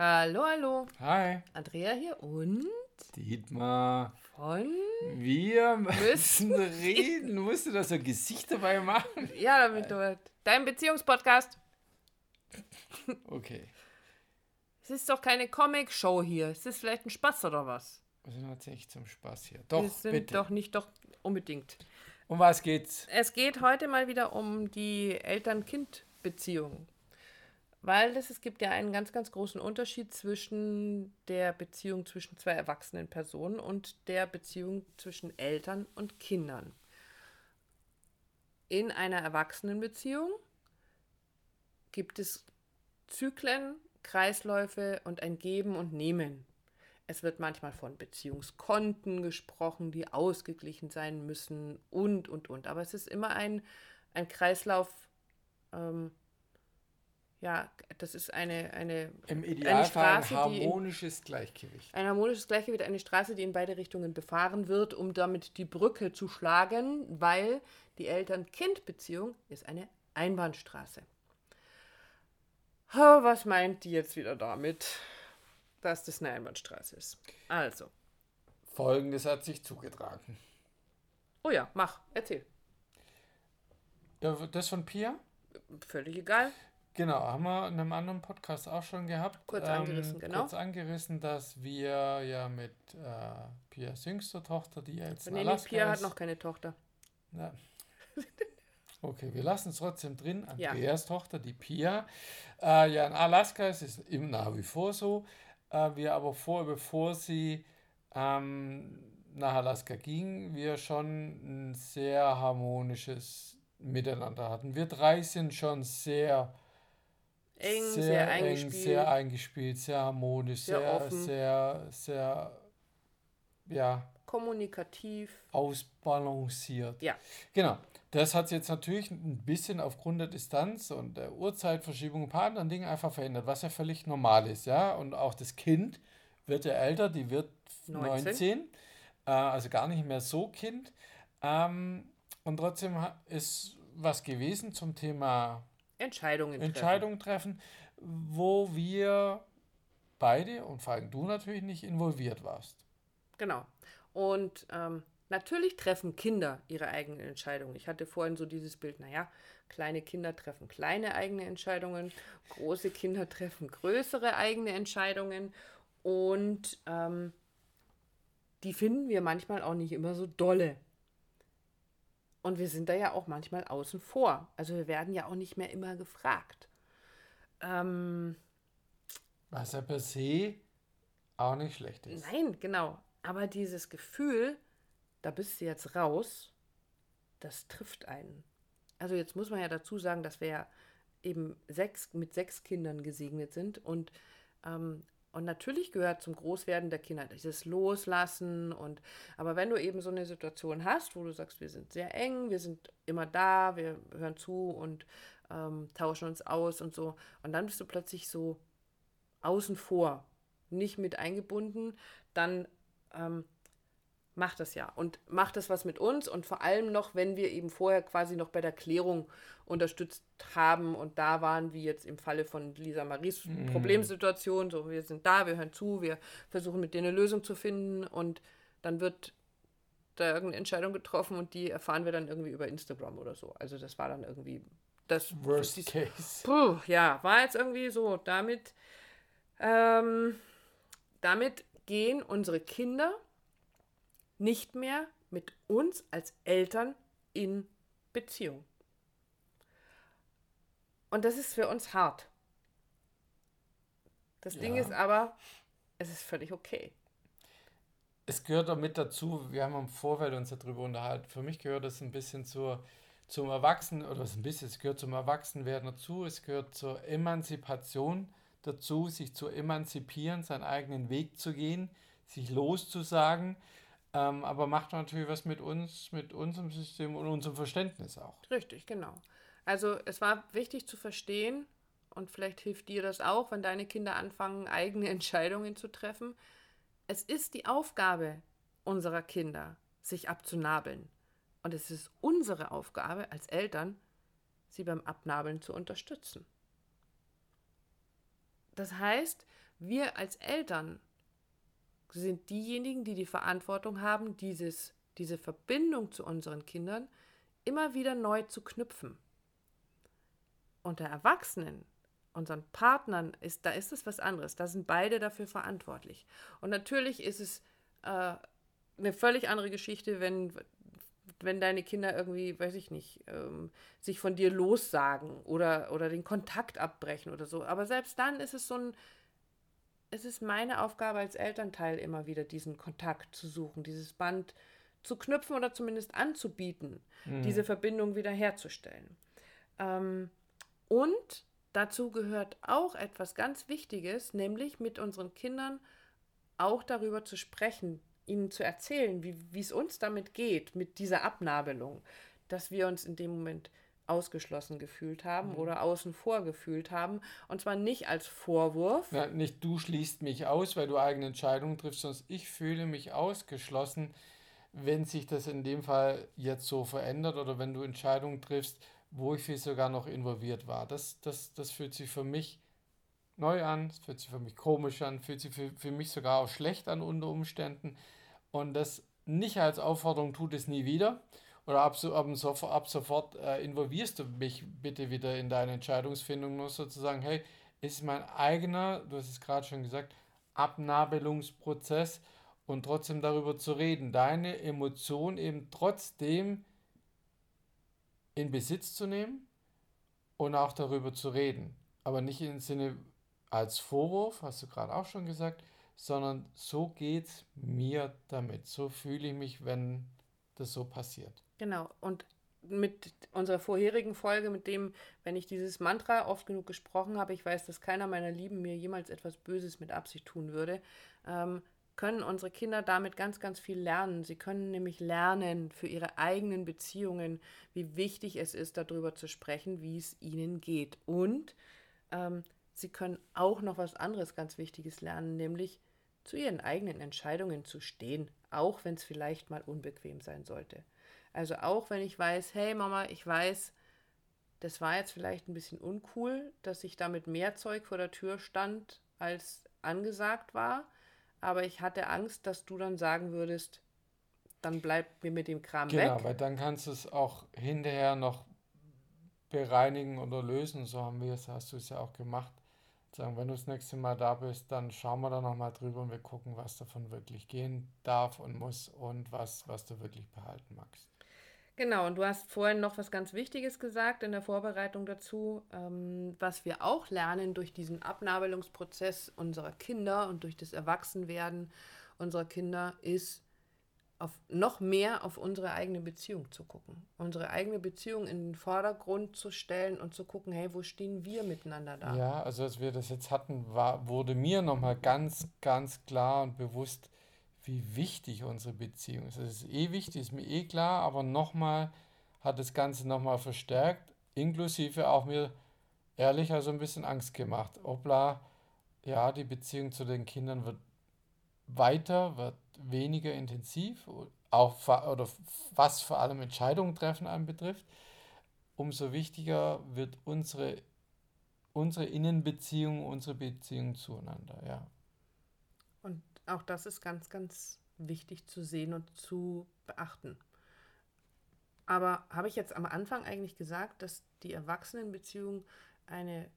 Hallo, hallo. Hi. Andrea hier und Dietmar. Von? Wir müssen reden. Musst du da so ein Gesicht dabei machen? Ja, damit du... Dein Beziehungspodcast. Okay. Es ist doch keine Comic-Show hier. Es ist vielleicht ein Spaß oder was? Wir sind tatsächlich zum Spaß hier. Doch, wir sind bitte. Doch unbedingt. Um was geht's? Es geht heute mal wieder um die Eltern-Kind-Beziehung. Weil es gibt ja einen ganz, ganz großen Unterschied zwischen der Beziehung zwischen zwei erwachsenen Personen und der Beziehung zwischen Eltern und Kindern. In einer Erwachsenenbeziehung gibt es Zyklen, Kreisläufe und ein Geben und Nehmen. Es wird manchmal von Beziehungskonten gesprochen, die ausgeglichen sein müssen und. Aber es ist immer ein Kreislauf, das ist eine im Idealfall eine Straße, ein harmonisches Gleichgewicht, eine Straße, die in beide Richtungen befahren wird, um damit die Brücke zu schlagen, weil die Eltern-Kind-Beziehung ist eine Einbahnstraße. Oh, was meint die jetzt wieder damit, dass das eine Einbahnstraße ist? Also. Folgendes hat sich zugetragen. Oh ja, erzähl. Ja, das von Pia? Völlig egal. Genau, haben wir in einem anderen Podcast auch schon gehabt. Kurz angerissen, dass wir ja mit Pias jüngster Tochter, die jetzt in Alaska ist. Pia hat noch keine Tochter. Ja. Okay, wir lassen es trotzdem drin. Andreas Tochter, die Pia, in Alaska ist eben nach wie vor so. Wir aber bevor sie nach Alaska ging, wir schon ein sehr harmonisches Miteinander hatten. Wir drei sind schon sehr... Sehr eng, sehr eingespielt, sehr harmonisch, sehr offen. sehr kommunikativ, ausbalanciert. Ja. Genau. Das hat jetzt natürlich ein bisschen aufgrund der Distanz und der Uhrzeitverschiebung ein paar anderen Dinge einfach verändert, was ja völlig normal ist, ja. Und auch das Kind wird ja älter, die wird 19, also gar nicht mehr so Kind. Und trotzdem ist was gewesen zum Thema Entscheidungen treffen, wo wir beide und vor allem du natürlich nicht involviert warst. Genau. Und natürlich treffen Kinder ihre eigenen Entscheidungen. Ich hatte vorhin so dieses Bild, kleine Kinder treffen kleine eigene Entscheidungen, große Kinder treffen größere eigene Entscheidungen und die finden wir manchmal auch nicht immer so dolle. Und wir sind da ja auch manchmal außen vor. Also wir werden ja auch nicht mehr immer gefragt. Was ja per se auch nicht schlecht ist. Nein, genau. Aber dieses Gefühl, da bist du jetzt raus, das trifft einen. Also jetzt muss man ja dazu sagen, dass wir ja eben mit sechs Kindern gesegnet sind. Und natürlich gehört zum Großwerden der Kinder dieses Loslassen. Aber wenn du eben so eine Situation hast, wo du sagst, wir sind sehr eng, wir sind immer da, wir hören zu und tauschen uns aus und so. Und dann bist du plötzlich so außen vor, nicht mit eingebunden, dann macht das ja. Und macht das was mit uns. Und vor allem noch, wenn wir eben vorher quasi noch bei der Klärung unterstützt haben und da waren, wie jetzt im Falle von Lisa Maries Problemsituation, so wir sind da, wir hören zu, wir versuchen mit denen eine Lösung zu finden und dann wird da irgendeine Entscheidung getroffen und die erfahren wir dann irgendwie über Instagram oder so. Also das war dann irgendwie das... Worst Case. War jetzt irgendwie so. Damit gehen unsere Kinder nicht mehr mit uns als Eltern in Beziehung. Und das ist für uns hart. Das Ding ist aber, es ist völlig okay. Es gehört auch mit dazu, wir haben im Vorfeld uns darüber unterhalten, für mich gehört das ein bisschen zum Erwachsenen, es gehört zum Erwachsenwerden dazu, es gehört zur Emanzipation dazu, sich zu emanzipieren, seinen eigenen Weg zu gehen, sich loszusagen, aber macht natürlich was mit uns, mit unserem System und unserem Verständnis auch. Richtig, genau. Also es war wichtig zu verstehen und vielleicht hilft dir das auch, wenn deine Kinder anfangen, eigene Entscheidungen zu treffen. Es ist die Aufgabe unserer Kinder, sich abzunabeln. Und es ist unsere Aufgabe als Eltern, sie beim Abnabeln zu unterstützen. Das heißt, Wir als Eltern sind diejenigen, die die Verantwortung haben, diese Verbindung zu unseren Kindern immer wieder neu zu knüpfen. Unter Erwachsenen, unseren Partnern, ist es was anderes. Da sind beide dafür verantwortlich. Und natürlich ist es eine völlig andere Geschichte, wenn deine Kinder irgendwie, weiß ich nicht, sich von dir lossagen oder den Kontakt abbrechen oder so. Aber selbst dann ist es ist meine Aufgabe als Elternteil immer wieder, diesen Kontakt zu suchen, dieses Band zu knüpfen oder zumindest anzubieten, diese Verbindung wieder herzustellen. Und dazu gehört auch etwas ganz Wichtiges, nämlich mit unseren Kindern auch darüber zu sprechen, ihnen zu erzählen, wie es uns damit geht, mit dieser Abnabelung, dass wir uns in dem Moment ausgeschlossen gefühlt haben oder außen vor gefühlt haben. Und zwar nicht als Vorwurf. Ja, nicht du schließt mich aus, weil du eigene Entscheidungen triffst, sondern ich fühle mich ausgeschlossen, wenn sich das in dem Fall jetzt so verändert oder wenn du Entscheidungen triffst, wo ich vielleicht sogar noch involviert war. Das fühlt sich für mich neu an, es fühlt sich für mich komisch an, fühlt sich für mich sogar auch schlecht an unter Umständen. Und das nicht als Aufforderung, tut es nie wieder. Oder ab sofort involvierst du mich bitte wieder in deine Entscheidungsfindung, nur sozusagen, hey, ist mein eigener, du hast es gerade schon gesagt, Abnabelungsprozess und trotzdem darüber zu reden, deine Emotion eben trotzdem in Besitz zu nehmen und auch darüber zu reden. Aber nicht im Sinne als Vorwurf, hast du gerade auch schon gesagt, sondern so geht's mir damit, so fühle ich mich, wenn das so passiert. Genau, und mit unserer vorherigen Folge, mit dem, wenn ich dieses Mantra oft genug gesprochen habe, ich weiß, dass keiner meiner Lieben mir jemals etwas Böses mit Absicht tun würde, können unsere Kinder damit ganz, ganz viel lernen. Sie können nämlich lernen für ihre eigenen Beziehungen, wie wichtig es ist, darüber zu sprechen, wie es ihnen geht. Und sie können auch noch was anderes ganz Wichtiges lernen, nämlich zu ihren eigenen Entscheidungen zu stehen, auch wenn es vielleicht mal unbequem sein sollte. Also auch wenn ich weiß, hey Mama, ich weiß, das war jetzt vielleicht ein bisschen uncool, dass ich damit mehr Zeug vor der Tür stand, als angesagt war, aber ich hatte Angst, dass du dann sagen würdest, dann bleib mir mit dem Kram weg. Genau, weil dann kannst du es auch hinterher noch bereinigen oder lösen, so haben wir es, hast du es ja auch gemacht. Sagen, wenn du das nächste Mal da bist, dann schauen wir da nochmal drüber und wir gucken, was davon wirklich gehen darf und muss und was du wirklich behalten magst. Genau, und du hast vorhin noch was ganz Wichtiges gesagt in der Vorbereitung dazu, was wir auch lernen durch diesen Abnabelungsprozess unserer Kinder und durch das Erwachsenwerden unserer Kinder, ist, noch mehr auf unsere eigene Beziehung zu gucken. Unsere eigene Beziehung in den Vordergrund zu stellen und zu gucken, hey, wo stehen wir miteinander da? Ja, also als wir das jetzt hatten, wurde mir nochmal ganz, ganz klar und bewusst, wie wichtig unsere Beziehung ist. Es ist wichtig, ist mir klar, aber nochmal hat das Ganze nochmal verstärkt, inklusive auch mir ehrlich also ein bisschen Angst gemacht. Obla, ja, die Beziehung zu den Kindern wird weniger intensiv, auch oder was vor allem Entscheidungen treffen anbetrifft, umso wichtiger wird unsere Innenbeziehung, unsere Beziehung zueinander, ja. Und auch das ist ganz, ganz wichtig zu sehen und zu beachten. Aber habe ich jetzt am Anfang eigentlich gesagt, dass die Erwachsenenbeziehung eine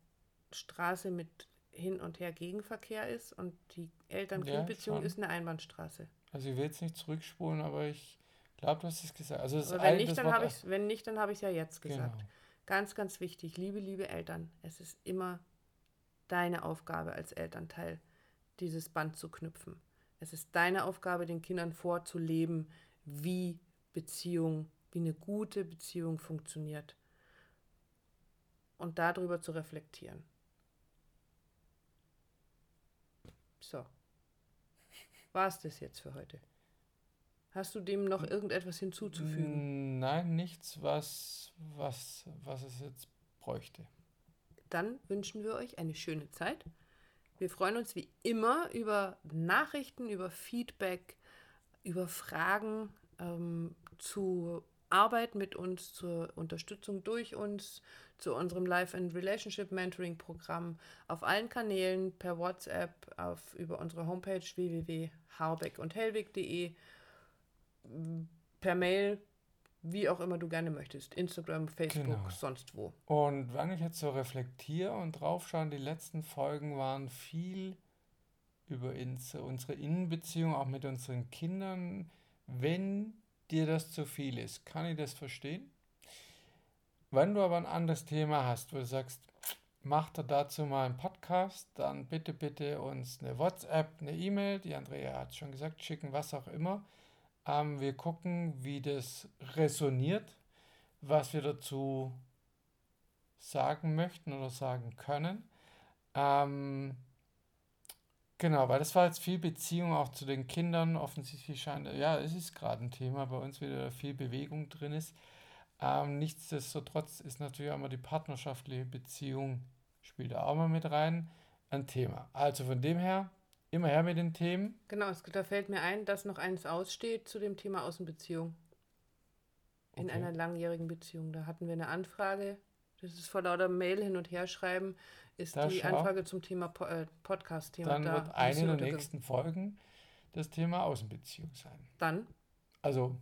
Straße mit Hin- und Her-Gegenverkehr ist und die Eltern-Kind-Beziehung ist eine Einbahnstraße. Also ich will jetzt nicht zurückspulen, aber ich glaube, du hast es gesagt. Also es ist wenn nicht, dann habe ich es ja jetzt gesagt. Genau. Ganz, ganz wichtig, liebe Eltern, es ist immer deine Aufgabe als Elternteil, dieses Band zu knüpfen. Es ist deine Aufgabe, den Kindern vorzuleben, wie eine gute Beziehung funktioniert. Und darüber zu reflektieren. So, war es das jetzt für heute? Hast du dem noch irgendetwas hinzuzufügen? Nein, nichts, was es jetzt bräuchte. Dann wünschen wir euch eine schöne Zeit. Wir freuen uns wie immer über Nachrichten, über Feedback, über Fragen zu Arbeit mit uns, zur Unterstützung durch uns, zu unserem Life and Relationship Mentoring Programm auf allen Kanälen, per WhatsApp, über unsere Homepage www.harbeck-und-hellwig.de, per Mail, wie auch immer du gerne möchtest, Instagram, Facebook, sonst wo. Und wenn ich jetzt so reflektiere und drauf schaue, die letzten Folgen waren viel über unsere Innenbeziehung, auch mit unseren Kindern. Wenn dir das zu viel ist, kann ich das verstehen. Wenn du aber ein anderes Thema hast, wo du sagst, mach da dazu mal einen Podcast, dann bitte uns eine WhatsApp, eine E-Mail, die Andrea hat schon gesagt, schicken, was auch immer. Wir gucken, wie das resoniert, was wir dazu sagen möchten oder sagen können. Genau, weil das war jetzt viel Beziehung auch zu den Kindern. Offensichtlich scheint, ja, es ist gerade ein Thema bei uns, wieder viel Bewegung drin ist. Nichtsdestotrotz ist natürlich auch immer die partnerschaftliche Beziehung, spielt auch mal mit rein, ein Thema. Also von dem her, immer her mit den Themen. Genau, da fällt mir ein, dass noch eins aussteht zu dem Thema Außenbeziehung. In einer langjährigen Beziehung. Da hatten wir eine Anfrage. Das ist vor lauter Mail hin und her schreiben, ist da die Anfrage zum Thema Podcast-Thema. Dann da wird eine der nächsten Folgen das Thema Außenbeziehung sein. Dann? Also,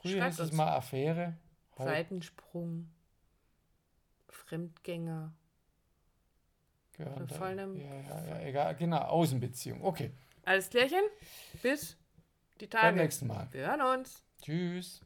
früher hieß es mal Affäre. Seitensprung, Fremdgänger. Egal, genau, Außenbeziehung, okay. Alles klärchen, bis die Tage. Beim nächsten Mal. Wir hören uns. Tschüss.